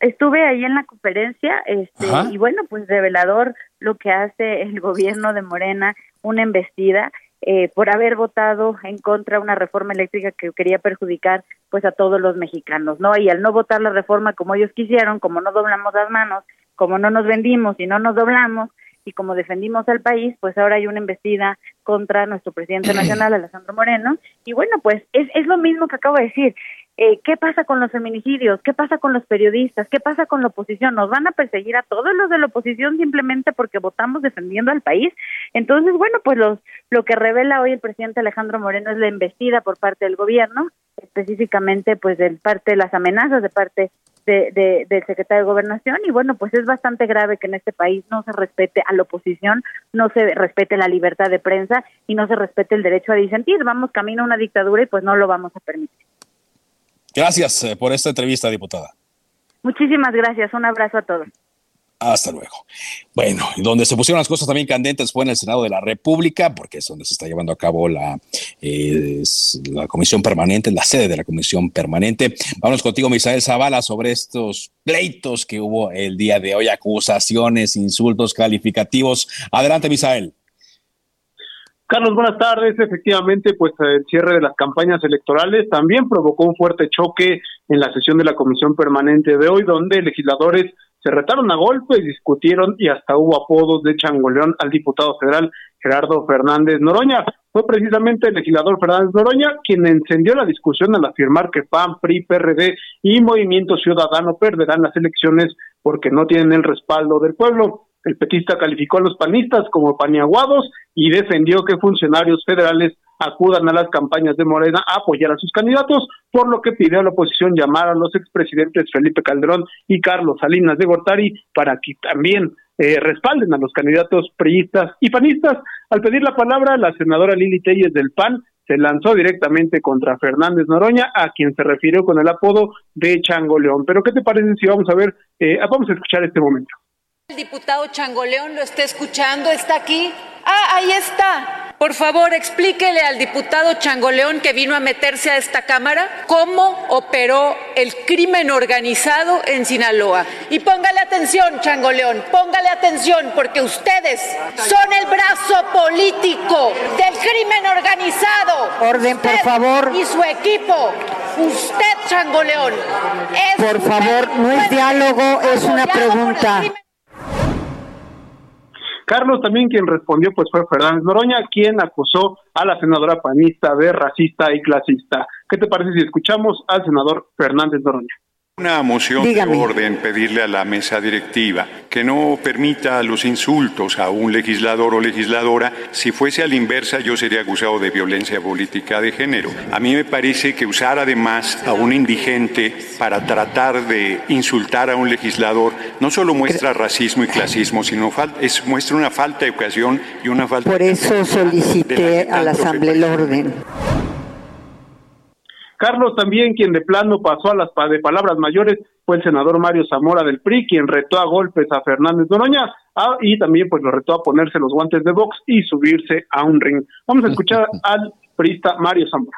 estuve, estuve ahí en la conferencia este, y bueno, pues revelador lo que hace el gobierno de Morena, una embestida. Eh, por haber votado en contra de una reforma eléctrica que quería perjudicar pues a todos los mexicanos, ¿no? Y al no votar la reforma como ellos quisieron, como no doblamos las manos, como no nos vendimos y no nos doblamos, y como defendimos al país, pues ahora hay una embestida contra nuestro presidente nacional, Alejandro Moreno, y bueno, pues es, es lo mismo que acabo de decir. Eh, ¿Qué pasa con los feminicidios? ¿Qué pasa con los periodistas? ¿Qué pasa con la oposición? ¿Nos van a perseguir a todos los de la oposición simplemente porque votamos defendiendo al país? Entonces, bueno, pues los, lo que revela hoy el presidente Alejandro Moreno es la embestida por parte del gobierno, específicamente pues de parte de las amenazas de parte de, de, del secretario de Gobernación, y bueno, pues es bastante grave que en este país no se respete a la oposición, no se respete la libertad de prensa y no se respete el derecho a disentir. Vamos camino a una dictadura y pues no lo vamos a permitir. Gracias por esta entrevista, diputada. Muchísimas gracias. Un abrazo a todos. Hasta luego. Bueno, donde se pusieron las cosas también candentes fue en el Senado de la República, porque es donde se está llevando a cabo la, eh, la comisión permanente, la sede de la comisión permanente. Vamos contigo, Misael Zavala, sobre estos pleitos que hubo el día de hoy, acusaciones, insultos, calificativos. Adelante, Misael. Carlos, buenas tardes. Efectivamente, pues el cierre de las campañas electorales también provocó un fuerte choque en la sesión de la Comisión Permanente de hoy, donde legisladores se retaron a golpes, discutieron y hasta hubo apodos de Changoleón al diputado federal Gerardo Fernández Noroña. Fue precisamente el legislador Fernández Noroña quien encendió la discusión al afirmar que P A N, P R I, P R D y Movimiento Ciudadano perderán las elecciones porque no tienen el respaldo del pueblo. El petista calificó a los panistas como paniaguados y defendió que funcionarios federales acudan a las campañas de Morena a apoyar a sus candidatos, por lo que pidió a la oposición llamar a los expresidentes Felipe Calderón y Carlos Salinas de Gortari para que también eh, respalden a los candidatos priistas y panistas. Al pedir la palabra, la senadora Lilly Téllez del P A N se lanzó directamente contra Fernández Noroña, a quien se refirió con el apodo de Changoleón. Pero ¿qué te parece si vamos a ver, eh, vamos a escuchar este momento? El diputado Changoleón lo está escuchando, está aquí. Ah, ahí está. Por favor, explíquele al diputado Changoleón, que vino a meterse a esta Cámara, cómo operó el crimen organizado en Sinaloa. Y póngale atención, Changoleón, póngale atención, porque ustedes son el brazo político del crimen organizado. Orden, por favor. Y su equipo. Usted, Changoleón. Por favor, no es diálogo, es una pregunta. Carlos, también quien respondió pues fue Fernández Noroña, quien acusó a la senadora panista de racista y clasista. ¿Qué te parece si escuchamos al senador Fernández Noroña? Una moción Dígame. de orden, pedirle a la mesa directiva que no permita los insultos a un legislador o legisladora. Si fuese a la inversa, yo sería acusado de violencia política de género. A mí me parece que usar además a un indigente para tratar de insultar a un legislador no solo muestra racismo y clasismo, sino fal- es, muestra una falta de educación y una falta de... Por eso solicité a la Asamblea el orden. Carlos, también quien de plano pasó a las pa- de palabras mayores fue el senador Mario Zamora del P R I, quien retó a golpes a Fernández Noroña a, y también pues lo retó a ponerse los guantes de box y subirse a un ring. Vamos a escuchar al priista Mario Zamora.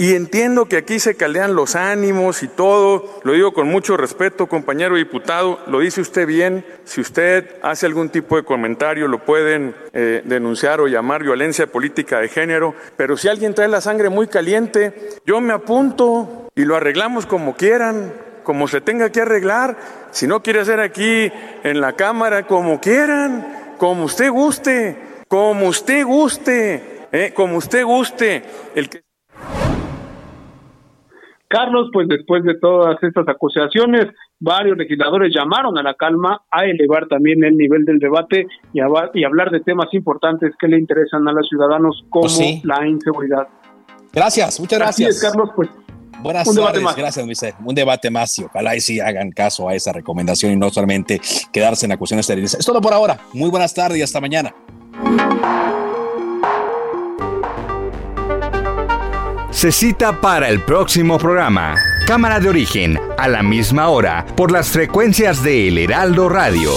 Y entiendo que aquí se caldean los ánimos y todo, lo digo con mucho respeto, compañero diputado, lo dice usted bien, si usted hace algún tipo de comentario lo pueden eh, denunciar o llamar violencia política de género, pero si alguien trae la sangre muy caliente, yo me apunto y lo arreglamos como quieran, como se tenga que arreglar, si no quiere hacer aquí en la Cámara, como quieran, como usted guste, como usted guste, eh, como usted guste. El que... Carlos, pues después de todas estas acusaciones, varios legisladores llamaron a la calma, a elevar también el nivel del debate y, a, y hablar de temas importantes que le interesan a los ciudadanos, como pues sí. la inseguridad. Gracias, muchas gracias. Así es, Carlos, pues. Buenas tardes, gracias, Luis. Un debate más y ojalá y sí hagan caso a esa recomendación y no solamente quedarse en acusaciones terribles. Es todo por ahora. Muy buenas tardes y hasta mañana. Se cita para el próximo programa. Cámara de Origen, a la misma hora, por las frecuencias de El Heraldo Radio.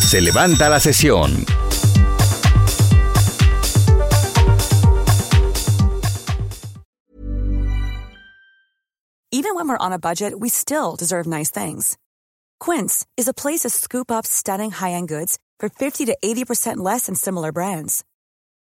Se levanta la sesión. Even when we're on a budget, we still deserve nice things. Quince is a place to scoop up stunning high-end goods for fifty to eighty percent less than similar brands.